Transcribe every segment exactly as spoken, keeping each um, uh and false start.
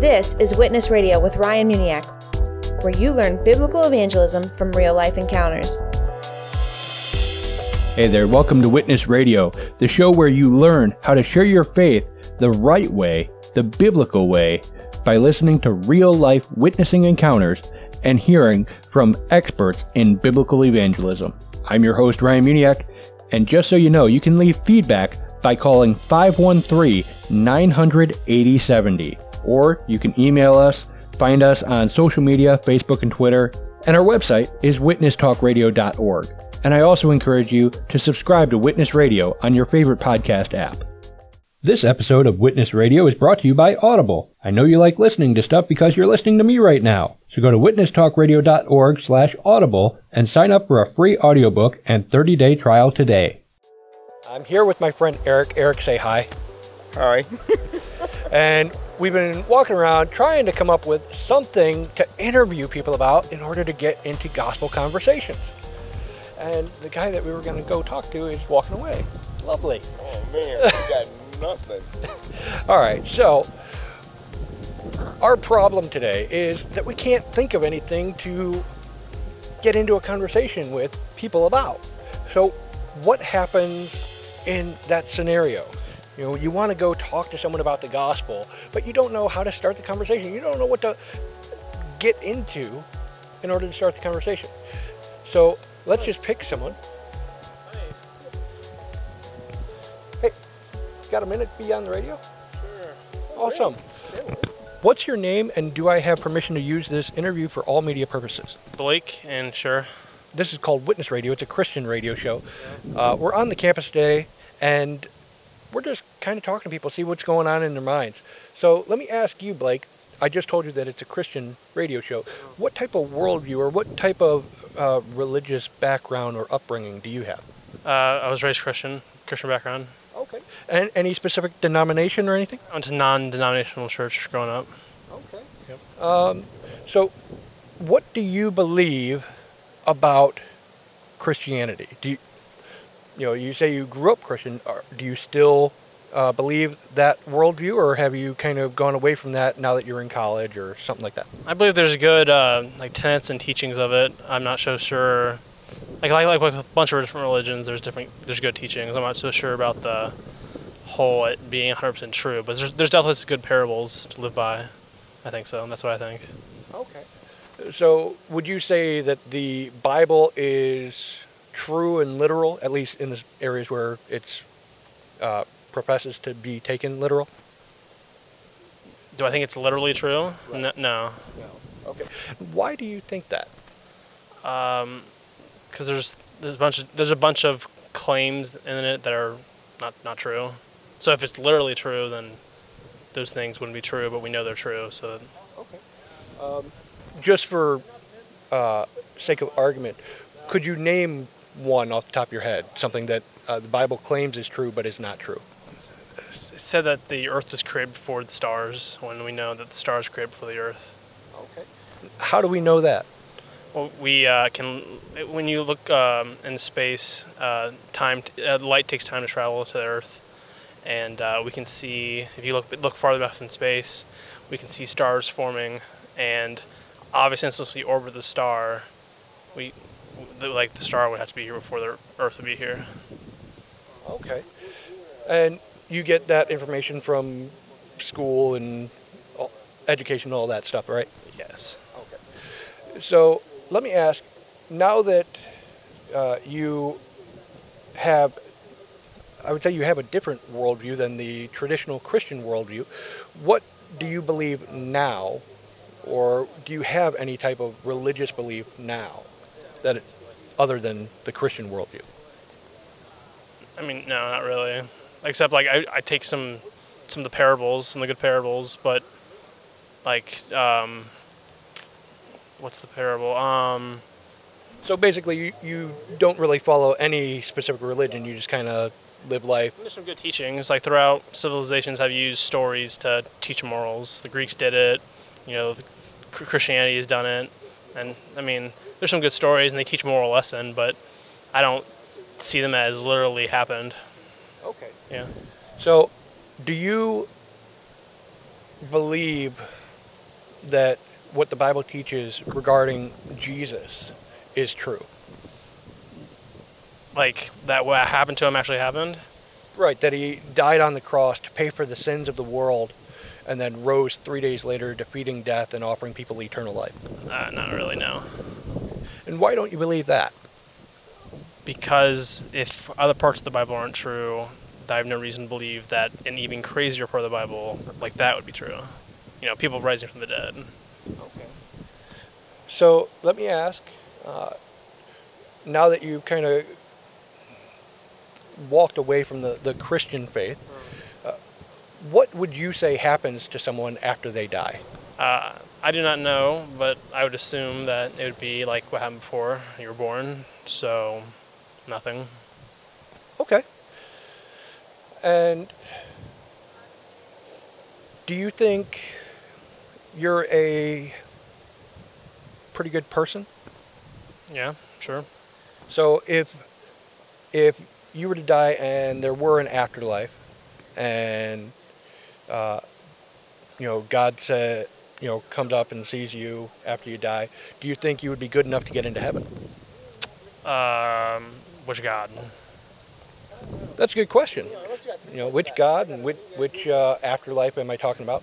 This is Witness Radio with Ryan Muniak, where you learn biblical evangelism from real-life encounters. Hey there, welcome to Witness Radio, the show where you learn how to share your faith the right way, the biblical way, by listening to real-life witnessing encounters and hearing from experts in biblical evangelism. I'm your host, Ryan Muniak, and just so you know, you can leave feedback by calling five one three, nine eight zero, seven zero, or you can email us, find us on social media, Facebook and Twitter, and our website is witness talk radio dot org. And I also encourage you to subscribe to Witness Radio on your favorite podcast app. This episode of Witness Radio is brought to you by Audible. I know you like listening to stuff because you're listening to me right now. So go to witness talk radio dot org slash audible and sign up for a free audiobook and thirty-day trial today. I'm here with my friend Eric. Eric, say hi. Hi. And we've been walking around trying to come up with something to interview people about in order to get into gospel conversations. And the guy that we were going to go talk to is walking away. Lovely. Oh, man, we got nothing. All right, so our problem today is that we can't think of anything to get into a conversation with people about. So what happens in that scenario? You know, you want to go talk to someone about the gospel, but you don't know how to start the conversation. You don't know what to get into in order to start the conversation. So let's just pick someone. Hey, got a minute to be on the radio? Sure. Awesome. What's your name, and do I have permission to use this interview for all media purposes? Blake, and sure. This is called Witness Radio. It's a Christian radio show. Yeah. Uh, we're on the campus today, and we're just kind of talking to people, see what's going on in their minds. So let me ask you, Blake. I just told you that it's a Christian radio show. What type of worldview or what type of uh, religious background or upbringing do you have? Uh, I was raised Christian, Christian background. Okay. And any specific denomination or anything? I went to non-denominational church growing up. Okay. Yep. Um, so what do you believe about Christianity? Do you, you know, you say you grew up Christian. Do you still Uh, believe that worldview, or have you kind of gone away from that now that you're in college or something like that? I believe there's good uh, like tenets and teachings of it. I'm not so sure. Like like like a bunch of different religions, there's different there's good teachings. I'm not so sure about the whole it being one hundred percent true, but there's there's definitely some good parables to live by. I think so, and that's what I think. Okay. So would you say that the Bible is true and literal, at least in the areas where it's Uh, professes to be taken literal? Do I think it's literally true? Right. No, no. No. Okay. Why do you think that? Um, because there's there's a bunch of there's a bunch of claims in it that are not not true. So if it's literally true, then those things wouldn't be true, but we know they're true. So. Okay. Um, just for uh, sake of argument, could you name one off the top of your head, something that uh, the Bible claims is true but is not true? It said that the earth was created before the stars, when we know that the stars were created before the earth. Okay. How do we know that? Well, we uh, can, when you look um, in space, uh, time, t- uh, light takes time to travel to the earth. And uh, we can see, if you look look farther off in space, we can see stars forming. And obviously, since we orbit the star, we the, like the star would have to be here before the earth would be here. Okay. And you get that information from school and education, all that stuff, right? Yes. Okay. So let me ask, now that uh, you have, I would say you have a different worldview than the traditional Christian worldview, what do you believe now, or do you have any type of religious belief now that it, other than the Christian worldview? I mean, no, not really. Except, like, I, I take some some of the parables, some of the good parables, but, like, um, what's the parable? Um, so basically, you, you don't really follow any specific religion. You just kind of live life. There's some good teachings. Like, throughout civilizations have used stories to teach morals. The Greeks did it. You know, the, Christianity has done it. And, I mean, there's some good stories, and they teach a moral lesson, but I don't see them as literally happened. Okay. Yeah. So, do you believe that what the Bible teaches regarding Jesus is true. Like that what happened to him actually happened? Right, that he died on the cross to pay for the sins of the world and then rose three days later, defeating death and offering people eternal life. Uh, not really, no. And why don't you believe that? Because if other parts of the Bible aren't true, I have no reason to believe that an even crazier part of the Bible like that would be true. You know, people rising from the dead. Okay. So let me ask, uh, now that you've kind of walked away from the, the Christian faith, uh, what would you say happens to someone after they die? Uh, I do not know, but I would assume that it would be like what happened before you were born, so nothing. Okay. And do you think you're a pretty good person? Yeah, sure. So if if you were to die and there were an afterlife, and uh, you know God said, you know comes up and sees you after you die, do you think you would be good enough to get into heaven? Um, which God? That's a good question. You know, which God and which, which uh, afterlife am I talking about?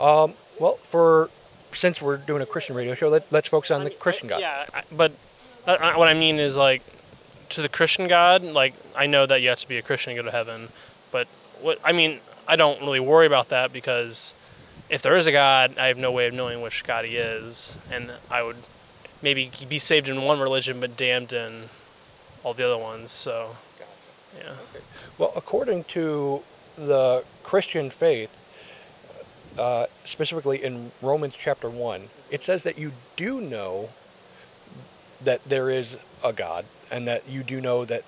Um, well, for since we're doing a Christian radio show, let, let's focus on I the mean, Christian God. Yeah, I, but I, what I mean is, like, to the Christian God, like, I know that you have to be a Christian to go to heaven. But, what I mean, I don't really worry about that because if there is a God, I have no way of knowing which God he is. And I would maybe be saved in one religion but damned in all the other ones, so... Yeah. Okay. Well, according to the Christian faith, uh, specifically in Romans chapter one, it says that you do know that there is a God and that you do know that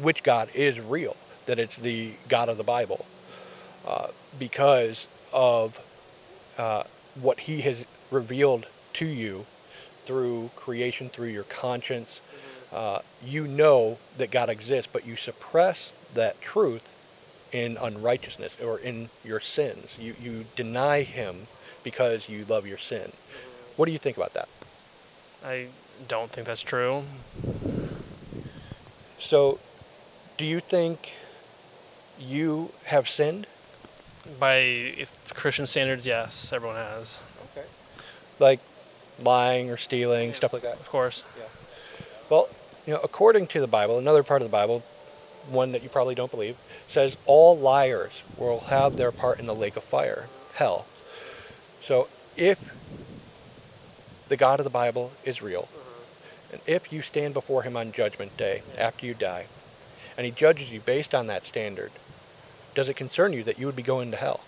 which God is real, that it's the God of the Bible, uh, because of uh, what he has revealed to you through creation, through your conscience. Uh, you know that God exists, but you suppress that truth in unrighteousness or in your sins. You you deny him because you love your sin. What do you think about that? I don't think that's true. So, do you think you have sinned? By if Christian standards, yes, everyone has. Okay. Like lying or stealing, yeah, stuff like that? Of course. Yeah. Well, you know, according to the Bible, another part of the Bible, one that you probably don't believe, says all liars will have their part in the lake of fire, hell. So if the God of the Bible is real, and if you stand before him on Judgment Day after you die, and he judges you based on that standard, does it concern you that you would be going to hell?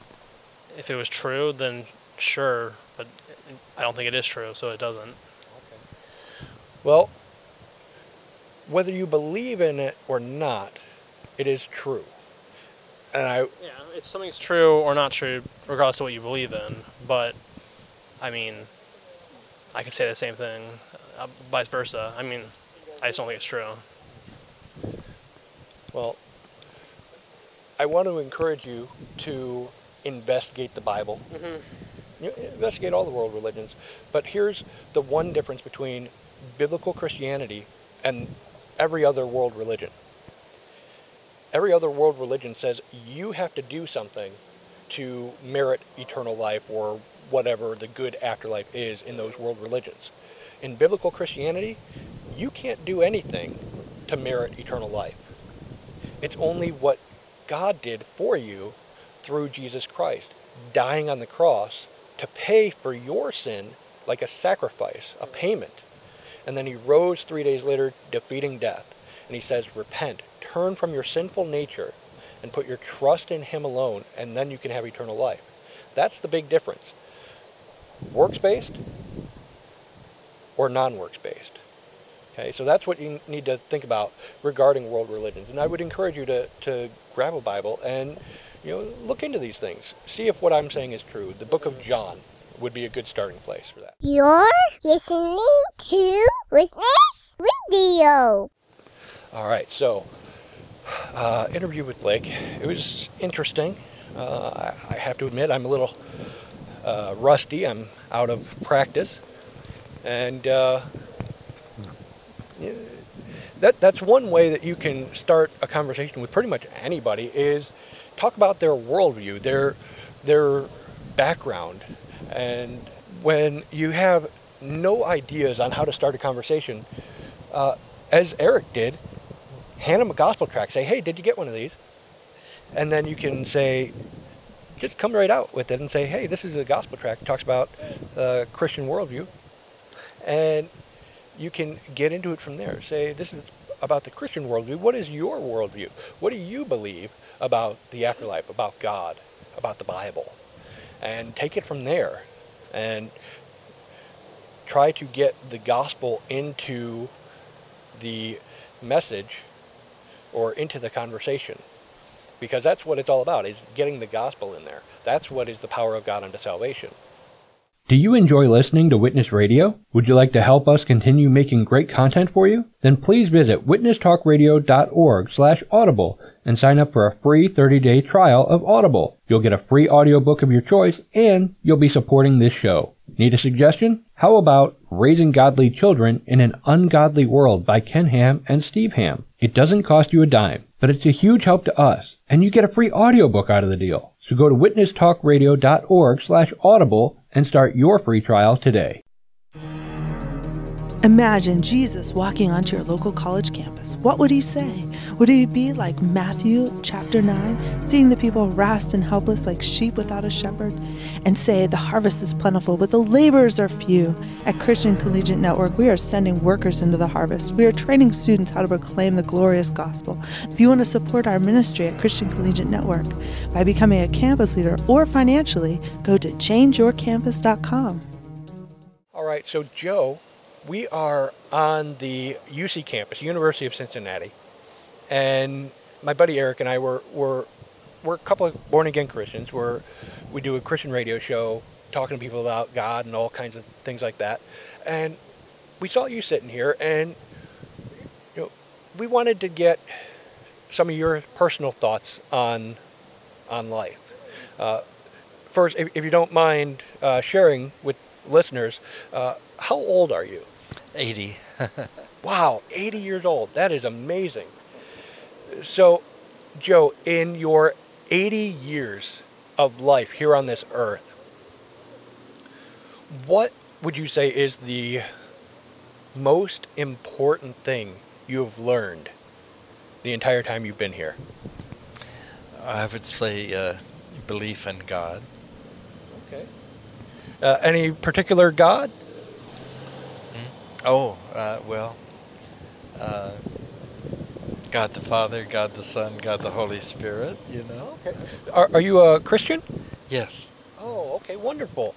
If it was true, then sure, but I don't think it is true, so it doesn't. Okay. Well... whether you believe in it or not, it is true. And I yeah, if something's true or not true, regardless of what you believe in. But I mean, I could say the same thing, uh, vice versa. I mean, I just don't think it's true. Well, I want to encourage you to investigate the Bible. Mm-hmm. You investigate all the world religions, but here's the one difference between biblical Christianity and every other world religion. Every other world religion says you have to do something to merit eternal life or whatever the good afterlife is in those world religions. In biblical Christianity, you can't do anything to merit eternal life. It's only what God did for you through Jesus Christ, dying on the cross to pay for your sin like a sacrifice, a payment. And then he rose three days later, defeating death. And he says, repent, turn from your sinful nature, and put your trust in him alone, and then you can have eternal life. That's the big difference. Works-based or non-works-based. Okay, so that's what you need to think about regarding world religions. And I would encourage you to, to grab a Bible and you know look into these things. See if what I'm saying is true. The book of John would be a good starting place for that. You're listening to Witness Radio. All right, so uh, interview with Blake. It was interesting. Uh, I have to admit, I'm a little uh, rusty. I'm out of practice. And uh, that that's one way that you can start a conversation with pretty much anybody, is talk about their worldview, their their background. And when you have no ideas on how to start a conversation, uh, as Eric did, hand them a gospel tract. Say, hey, did you get one of these? And then you can say, just come right out with it and say, hey, this is a gospel tract. It talks about the uh, Christian worldview. And you can get into it from there. Say, this is about the Christian worldview. What is your worldview? What do you believe about the afterlife, about God, about the Bible? And take it from there. And try to get the gospel into the message or into the conversation. Because that's what it's all about, is getting the gospel in there. That's what is the power of God unto salvation. Do you enjoy listening to Witness Radio? Would you like to help us continue making great content for you? Then please visit witnesstalkradio.org slash audible and sign up for a free thirty-day trial of Audible. You'll get a free audiobook of your choice, and you'll be supporting this show. Need a suggestion? How about Raising Godly Children in an Ungodly World by Ken Ham and Steve Ham? It doesn't cost you a dime, but it's a huge help to us, and you get a free audiobook out of the deal. So go to witnesstalkradio.org slash audible and start your free trial today. Imagine Jesus walking onto your local college campus. What would he say? Would he be like Matthew chapter nine, seeing the people harassed and helpless like sheep without a shepherd, and say, the harvest is plentiful, but the laborers are few? At Christian Collegiate Network, we are sending workers into the harvest. We are training students how to proclaim the glorious gospel. If you want to support our ministry at Christian Collegiate Network by becoming a campus leader or financially, go to change your campus dot com. All right, so Joe, we are on the U C campus, University of Cincinnati, and my buddy Eric and I were were, were a couple of born-again Christians. We're, we do a Christian radio show talking to people about God and all kinds of things like that. And we saw you sitting here, and you know, we wanted to get some of your personal thoughts on on life. Uh, first, if, if you don't mind uh, sharing with listeners, uh, how old are you? eighty. Wow, eighty years old. That is amazing. So, Joe, in your eighty years of life here on this earth, what would you say is the most important thing you have learned the entire time you've been here? I would say uh, belief in God. Okay. Uh, any particular God? Oh, uh, well, uh, God the Father, God the Son, God the Holy Spirit, you know. Okay. Are, are you a Christian? Yes. Oh, okay, wonderful.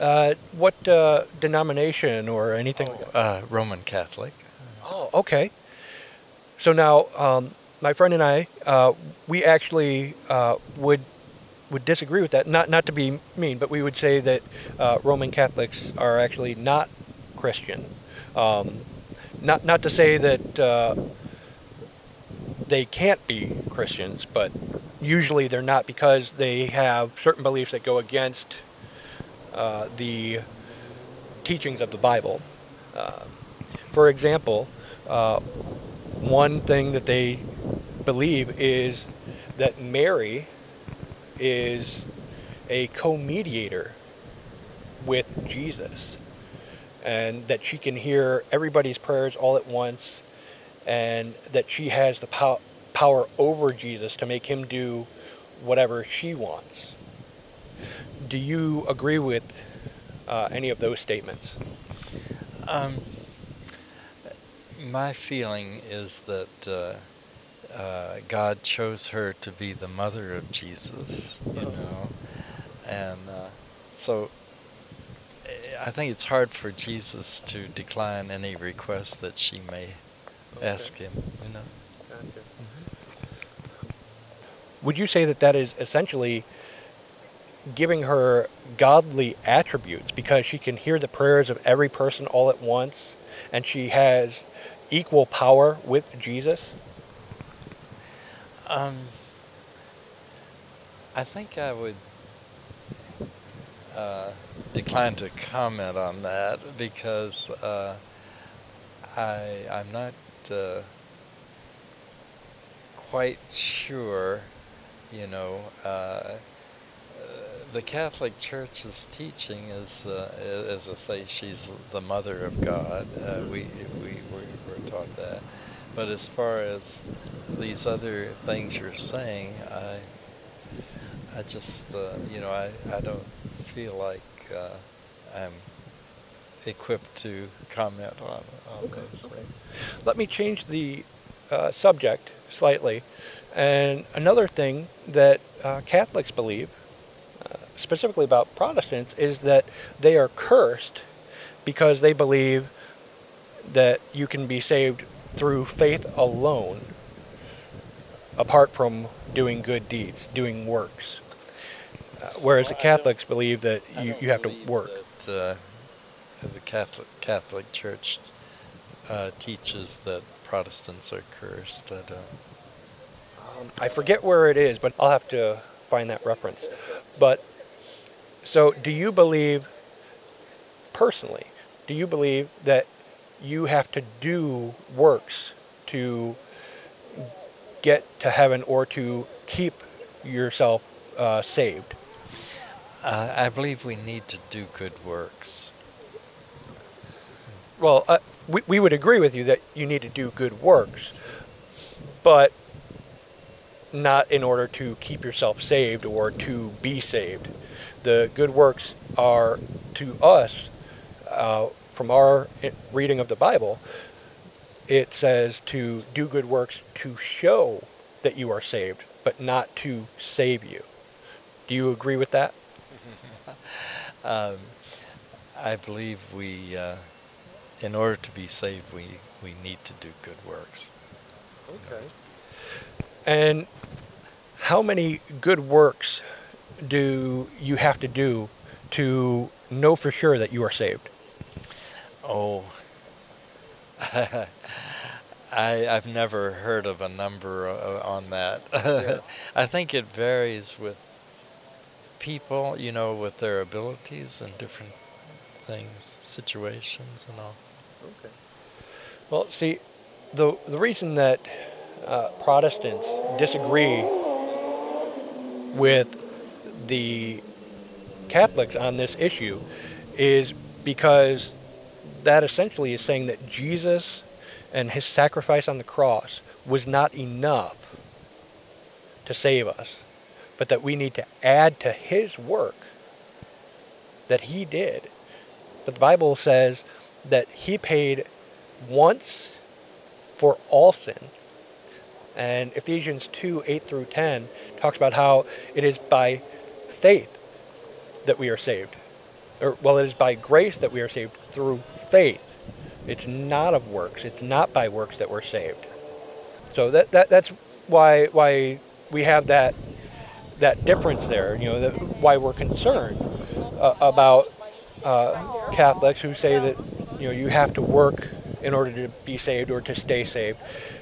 Uh, what uh, denomination or anything? Oh, like that? Uh, Roman Catholic. Oh, okay. So now, um, my friend and I, uh, we actually uh, would would disagree with that. Not not to be mean, but we would say that uh, Roman Catholics are actually not Christian. Um, not not to say that uh, they can't be Christians, but usually they're not, because they have certain beliefs that go against uh, the teachings of the Bible. Uh, for example, uh, one thing that they believe is that Mary is a co-mediator with Jesus, and that she can hear everybody's prayers all at once, and that she has the pow- power over Jesus to make him do whatever she wants. Do you agree with uh, any of those statements? Um, my feeling is that uh, uh, God chose her to be the mother of Jesus, you know, and uh, so I think it's hard for Jesus to decline any request that she may okay. ask him, you know. Gotcha. Mm-hmm. Would you say that that is essentially giving her godly attributes, because she can hear the prayers of every person all at once, and she has equal power with Jesus? Um, I think I would... uh, declined to comment on that because uh, I, I'm not uh, quite sure, you know, uh, the Catholic Church's teaching is, uh, as I say, she's the mother of God. Uh, we, we, we were taught that. But as far as these other things you're saying, I I just, uh, you know, I, I don't feel like uh, I'm equipped to comment on, on okay, those okay. things. Let me change the uh, subject slightly. And another thing that uh, Catholics believe, uh, specifically about Protestants, is that they are cursed because they believe that you can be saved through faith alone, apart from doing good deeds, doing works. Uh, whereas well, the Catholics believe that you, you have to work. That, uh, the Catholic Catholic Church uh, teaches that Protestants are cursed. That, uh, um, I forget where it is, but I'll have to find that reference. But so, do you believe personally? Do you believe that you have to do works to get to heaven or to keep yourself uh, saved? Uh, I believe we need to do good works. Well, uh, we, we would agree with you that you need to do good works, but not in order to keep yourself saved or to be saved. The good works are, to us, uh, from our reading of the Bible, it says to do good works to show that you are saved, but not to save you. Do you agree with that? um, I believe we, uh, in order to be saved, we, we need to do good works. Okay. And how many good works do you have to do to know for sure that you are saved? Oh, I, I've never heard of a number on that. Yeah. I think it varies with people, you know, with their abilities and different things, situations and all. Okay. Well, see, the, the reason that uh, Protestants disagree with the Catholics on this issue is because that essentially is saying that Jesus and his sacrifice on the cross was not enough to save us, but that we need to add to his work that he did. But the Bible says that he paid once for all sin. And Ephesians two, eight through ten talks about how it is by faith that we are saved. Or, well, it is by grace that we are saved through faith. It's not of works. It's not by works that we're saved. So that that that's why why we have that that difference there. You know, that, why we're concerned uh, about uh, Catholics who say that, you know, you have to work in order to be saved or to stay saved,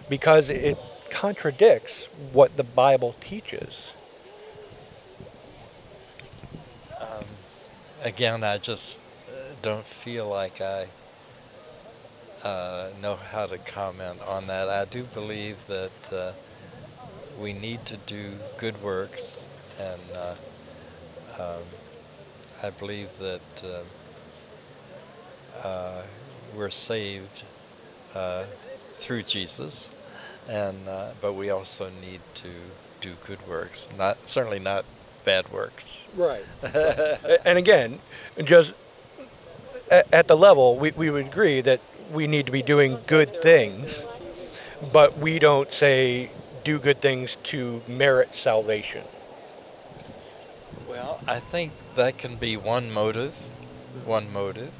because it contradicts what the Bible teaches. Um, again, I just don't feel like I uh, know how to comment on that. I do believe that uh, we need to do good works, and uh, um, I believe that uh, uh, we're saved uh, through Jesus, and uh, but we also need to do good works, not certainly not bad works. Right. And again, just at the level, we, we would agree that we need to be doing good things, but we don't say do good things to merit salvation. Well, I think that can be one motive, one motive.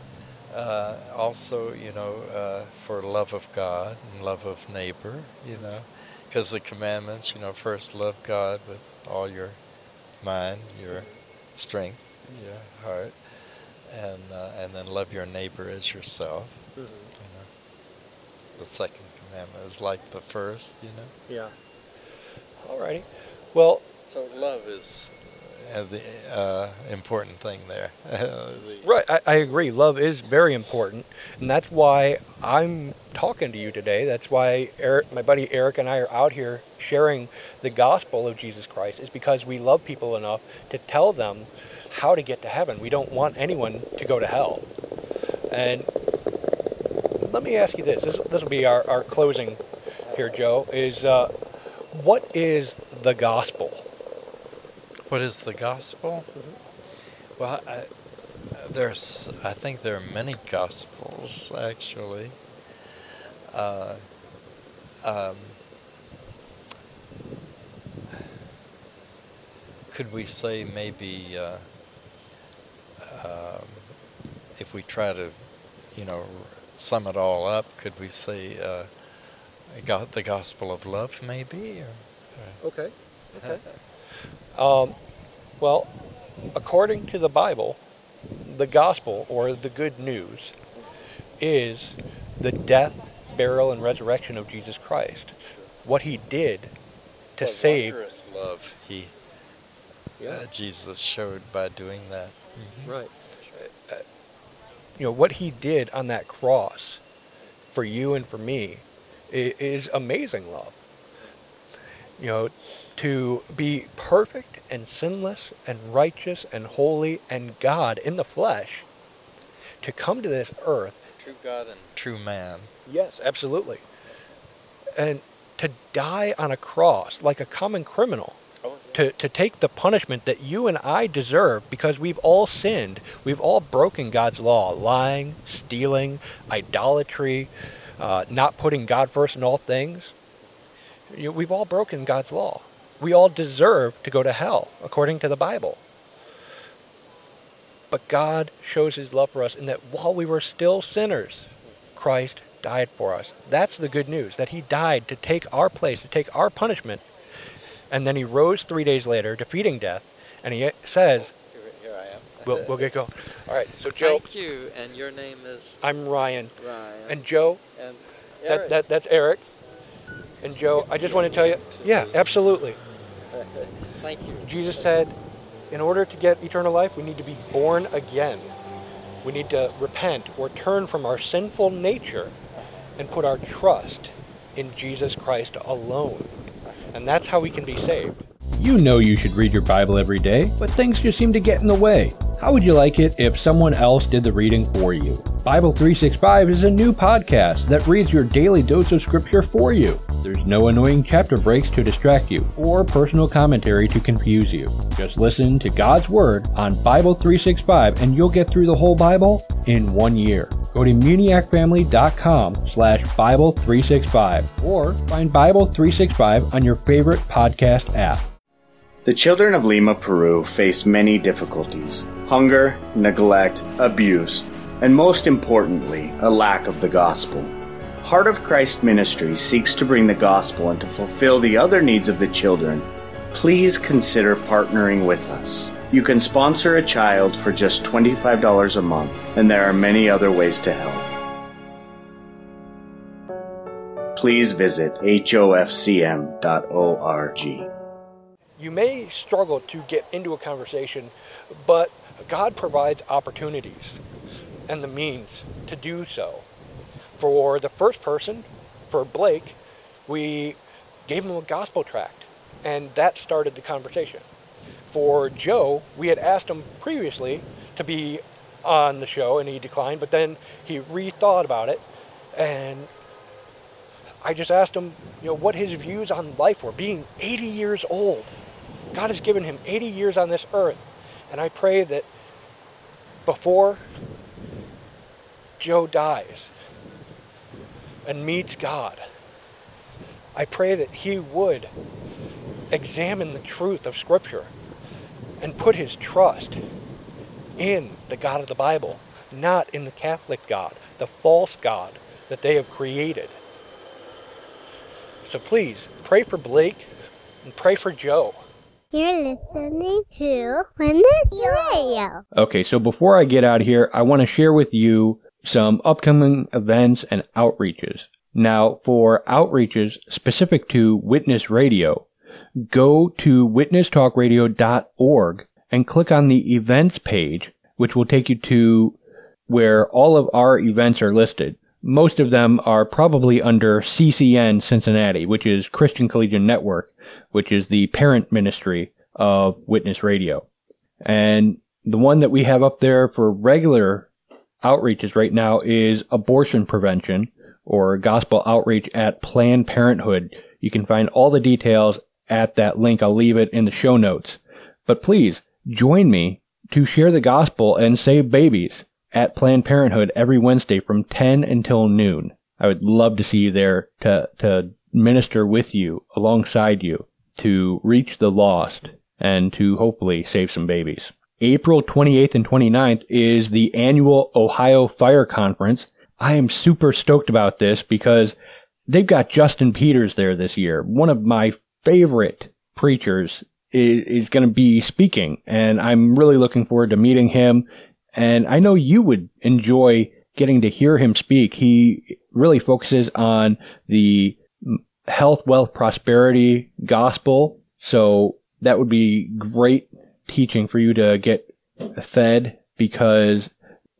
Uh, also, you know, uh, for love of God and love of neighbor, you know, because the commandments, you know, first love God with all your mind, your strength, your heart. And uh, and then love your neighbor as yourself. Mm-hmm. You know, the second commandment is like the first, you know. Yeah. Alrighty. Well. So love is uh, the uh, important thing there. Right, I, I agree. Love is very important, and that's why I'm talking to you today. That's why Eric, my buddy Eric and I are out here sharing the gospel of Jesus Christ, is because we love people enough to tell them how to get to heaven. We don't want anyone to go to hell. And let me ask you this. This, this will be our, our closing here, Joe, is uh, what is the gospel? What is the gospel? Mm-hmm. Well, I, there's, I think there are many gospels, actually. Uh, um, could we say maybe uh, uh, if we try to, you know, sum it all up, could we say uh, got the gospel of love, maybe? Or, or okay. Okay. Um, well, according to the Bible, the gospel, or the good news, is the death, burial, and resurrection of Jesus Christ. What he did to well, save... wondrous love he, yeah. uh, Jesus showed by doing that. Mm-hmm. Right. Uh, you know, what he did on that cross for you and for me is amazing love. You know, to be perfect and sinless and righteous and holy and God in the flesh, to come to this earth. True God and true man. Yes, absolutely. And to die on a cross like a common criminal, oh, yeah. to, to take the punishment that you and I deserve, because we've all sinned. We've all broken God's law, lying, stealing, idolatry, uh, not putting God first in all things. You know, we've all broken God's law. We all deserve to go to hell, according to the Bible. But God shows his love for us in that while we were still sinners, Christ died for us. That's the good news, that he died to take our place, to take our punishment. And then he rose three days later, defeating death. And he says, here, here I am. we'll, we'll get going. All right, so Joe. Thank you, and your name is? I'm Ryan. Ryan. And Joe? And Eric. That, that, that's Eric. And Joe, I just want to tell you, yeah, absolutely. Thank you. Jesus said, in order to get eternal life, we need to be born again. We need to repent or turn from our sinful nature and put our trust in Jesus Christ alone. And that's how we can be saved. You know you should read your Bible every day, but things just seem to get in the way. How would you like it if someone else did the reading for you? Bible three sixty-five is a new podcast that reads your daily dose of scripture for you. There's no annoying chapter breaks to distract you or personal commentary to confuse you. Just listen to God's Word on Bible three sixty-five and you'll get through the whole Bible in one year. Go to muniakfamily.com slash Bible three sixty-five or find Bible three sixty-five on your favorite podcast app. The children of Lima, Peru face many difficulties: hunger, neglect, abuse, and most importantly, a lack of the gospel. Heart of Christ Ministry seeks to bring the gospel and to fulfill the other needs of the children. Please consider partnering with us. You can sponsor a child for just twenty-five dollars a month, and there are many other ways to help. Please visit h o f c m dot org. You may struggle to get into a conversation, but God provides opportunities and the means to do so. For the first person, for Blake, we gave him a gospel tract, and that started the conversation. For Joe, we had asked him previously to be on the show, and he declined, but then he rethought about it, and I just asked him, you know, what his views on life were, being eighty years old. God has given him eighty years on this earth, and I pray that before Joe dies and meets God, I pray that he would examine the truth of Scripture and put his trust in the God of the Bible, not in the Catholic God, the false God that they have created. So please, pray for Blake and pray for Joe. You're listening to Witness Radio. Okay, so before I get out of here, I want to share with you some upcoming events and outreaches. Now, for outreaches specific to Witness Radio, go to witness talk radio dot org and click on the events page, which will take you to where all of our events are listed. Most of them are probably under C C N Cincinnati, which is Christian Collegiate Network, which is the parent ministry of Witness Radio. And the one that we have up there for regular outreaches right now is abortion prevention, or gospel outreach at Planned Parenthood. You can find all the details at that link. I'll leave it in the show notes. But please join me to share the gospel and save babies at Planned Parenthood every Wednesday from ten until noon. I would love to see you there to, to minister with you, alongside you, to reach the lost, and to hopefully save some babies. April twenty-eighth and twenty-ninth is the annual Ohio Fire Conference. I am super stoked about this because they've got Justin Peters there this year. One of my favorite preachers is, is going to be speaking, and I'm really looking forward to meeting him. And I know you would enjoy getting to hear him speak. He really focuses on the health, wealth, prosperity gospel. So that would be great teaching for you to get fed, because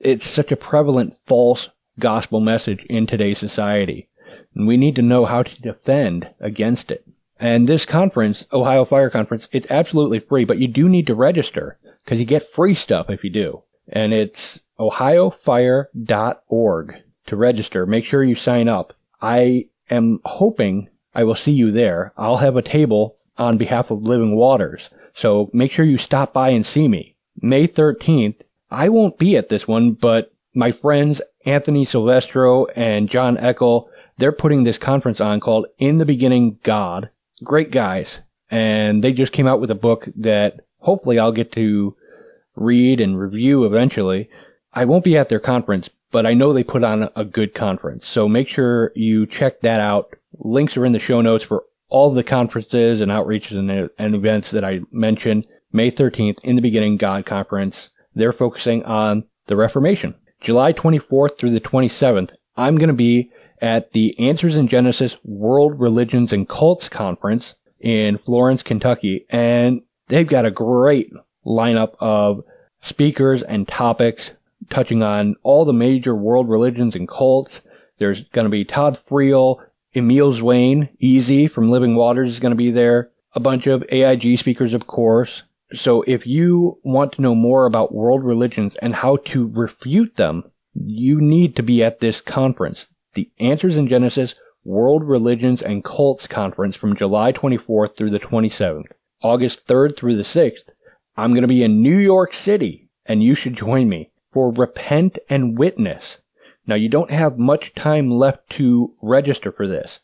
it's such a prevalent false gospel message in today's society. And we need to know how to defend against it. And this conference, Ohio Fire Conference, it's absolutely free, but you do need to register because you get free stuff if you do. And it's ohio fire dot org to register. Make sure you sign up. I am hoping I will see you there. I'll have a table on behalf of Living Waters, so make sure you stop by and see me. May thirteenth, I won't be at this one, but my friends Anthony Silvestro and John Eckel, they're putting this conference on called In the Beginning God. Great guys. And they just came out with a book that hopefully I'll get to read and review eventually. I won't be at their conference, but I know they put on a good conference. So make sure you check that out. Links are in the show notes for all the conferences and outreaches and, and events that I mentioned. May thirteenth, In the Beginning God Conference. They're focusing on the Reformation. July twenty-fourth through the twenty-seventh, I'm going to be at the Answers in Genesis World Religions and Cults Conference in Florence, Kentucky. And they've got a great lineup of speakers and topics touching on all the major world religions and cults. There's going to be Todd Friel, Emeal Zwayne, Easy from Living Waters is going to be there, a bunch of A I G speakers, of course. So if you want to know more about world religions and how to refute them, you need to be at this conference, the Answers in Genesis World Religions and Cults Conference, from July twenty-fourth through the twenty-seventh. August third through the sixth, I'm going to be in New York City, and you should join me for Repent and Witness. Now, you don't have much time left to register for this.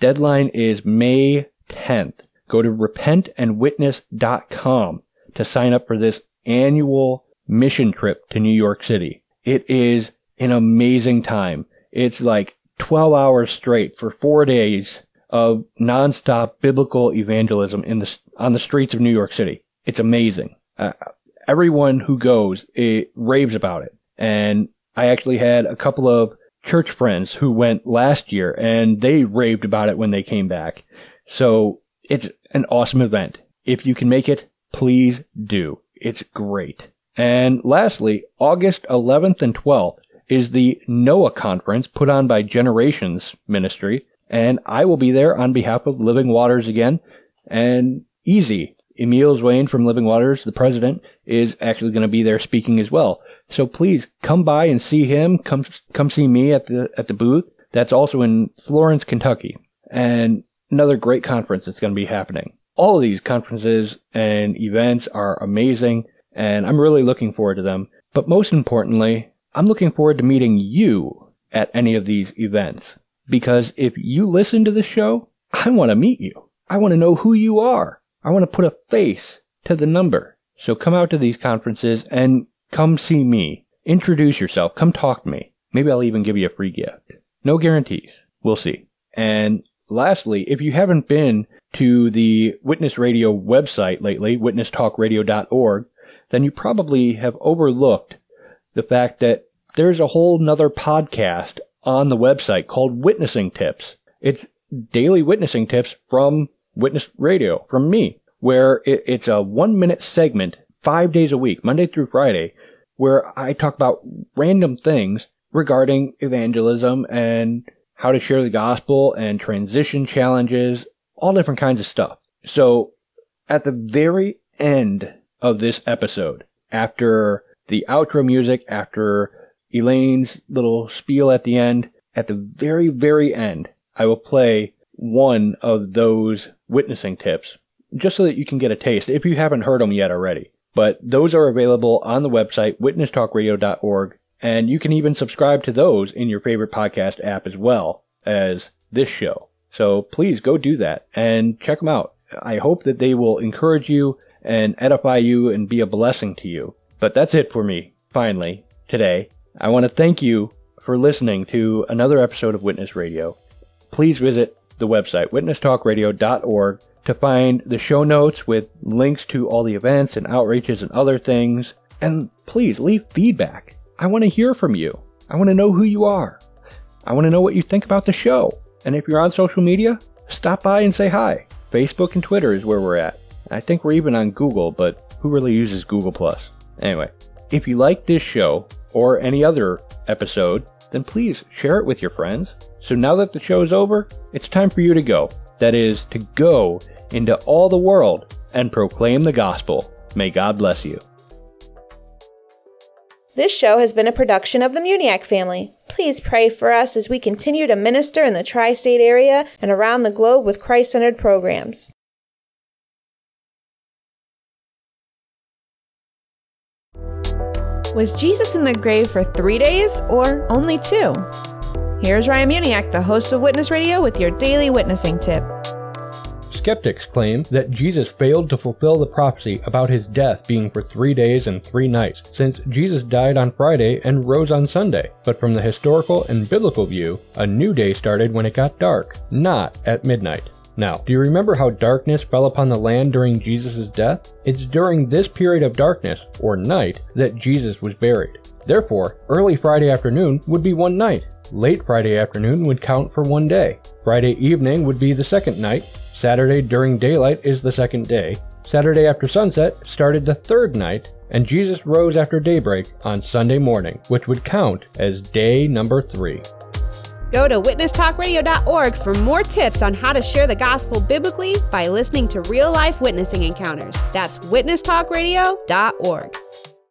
Deadline is May tenth. Go to repent and witness dot com to sign up for this annual mission trip to New York City. It is an amazing time. It's like twelve hours straight for four days of nonstop biblical evangelism in the, on the streets of New York City. It's amazing. Uh, everyone who goes it raves about it. And I actually had a couple of church friends who went last year, and they raved about it when they came back. So it's an awesome event. If you can make it, please do. It's great. And lastly, August eleventh and twelfth is the Noah Conference put on by Generations Ministry. And I will be there on behalf of Living Waters again. And Easy, Emeal Zwayne from Living Waters, the president, is actually going to be there speaking as well. So please come by and see him. Come come see me at the at the booth. That's also in Florence, Kentucky. And another great conference that's going to be happening. All of these conferences and events are amazing, and I'm really looking forward to them. But most importantly, I'm looking forward to meeting you at any of these events. Because if you listen to the show, I want to meet you. I want to know who you are. I want to put a face to the number. So come out to these conferences and come see me. Introduce yourself. Come talk to me. Maybe I'll even give you a free gift. No guarantees. We'll see. And lastly, if you haven't been to the Witness Radio website lately, witness talk radio dot org, then you probably have overlooked the fact that there's a whole nother podcast on the website called Witnessing Tips. It's daily witnessing tips from Witness Radio, from me, where it, it's a one minute segment five days a week, Monday through Friday, where I talk about random things regarding evangelism and how to share the gospel and transition challenges, all different kinds of stuff. So at the very end of this episode, after the outro music, after Elaine's little spiel at the end, at the very, very end, I will play one of those witnessing tips, just so that you can get a taste, if you haven't heard them yet already. But those are available on the website, witness talk radio dot org, and you can even subscribe to those in your favorite podcast app as well as this show. So please go do that and check them out. I hope that they will encourage you and edify you and be a blessing to you. But that's it for me, finally, today. I want to thank you for listening to another episode of Witness Radio. Please visit the website, witness talk radio dot org, to find the show notes with links to all the events and outreaches and other things. And please leave feedback. I want to hear from you. I want to know who you are. I want to know what you think about the show. And if you're on social media, stop by and say hi. Facebook and Twitter is where we're at. I think we're even on Google, but who really uses Google plus? Anyway, if you like this show or any other episode, then please share it with your friends. So now that the show is over, it's time for you to go. That is, to go into all the world and proclaim the gospel. May God bless you. This show has been a production of the Muniak family. Please pray for us as we continue to minister in the tri-state area and around the globe with Christ-centered programs. Was Jesus in the grave for three days or only two? Here's Ryan Muniak, the host of Witness Radio, with your daily witnessing tip. Skeptics claim that Jesus failed to fulfill the prophecy about his death being for three days and three nights, since Jesus died on Friday and rose on Sunday. But from the historical and biblical view, a new day started when it got dark, not at midnight. Now, do you remember how darkness fell upon the land during Jesus' death? It's during this period of darkness, or night, that Jesus was buried. Therefore, early Friday afternoon would be one night. Late Friday afternoon would count for one day. Friday evening would be the second night. Saturday during daylight is the second day. Saturday after sunset started the third night, and Jesus rose after daybreak on Sunday morning, which would count as day number three. Go to witness talk radio dot org for more tips on how to share the gospel biblically by listening to real-life witnessing encounters. That's witness talk radio dot org.